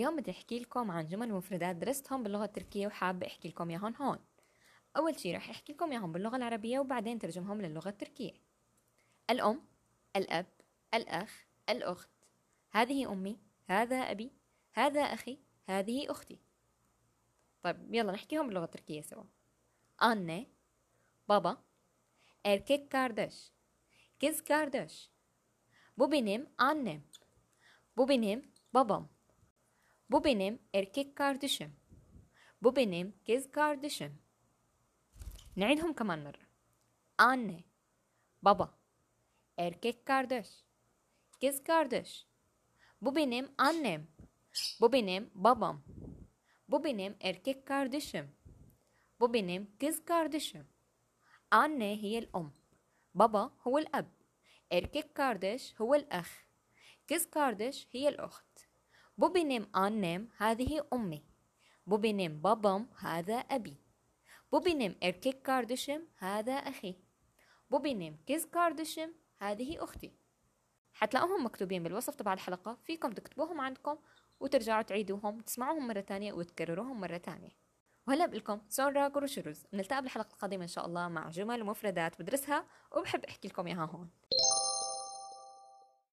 اليوم بدي احكي لكم عن جمل ومفردات درستهم باللغه التركيه وحابه احكي لكم اياهم هون. اول شيء رح احكي لكم اياهم باللغه العربيه وبعدين ترجمهم للغه التركيه. الام، الاب، الاخ، الاخت. هذه امي، هذا ابي، هذا اخي، هذه اختي. طيب يلا نحكيهم باللغه التركيه سوا. anne، baba، erkek kardeş، kız kardeş. Bu benim annem. Bu benim babam. Bu benim erkek kardeşim. Bu benim kız kardeşim. نعيدهم كمان مرة. anne, baba, erkek kardeş, kız kardeş. Bu benim annem. Bu benim babam. Bu benim erkek kardeşim. Bu benim kız kardeşim. anne هي الأم. baba هو الأب. erkek kardeş هو الأخ. kız kardeş هي الأخت. Bu benim annem, هذه أمي. Bu benim babam, هذا أبي. Bu benim erkek kardeşim, هذا أخي. bu benim kız kardeşim, هذه أختي. حتلاقوهم مكتوبين بالوصف تبع الحلقة، فيكم تكتبوهم عندكم وترجعوا تعيدوهم، تسمعوهم مرة تانية وتكرروهم مرة تانية. وهلا بلكم سونرا كروشروز، بنلتقى بالحلقة القادمة إن شاء الله مع جمل ومفردات بدرسها وبحب أحكي لكم إياها هون.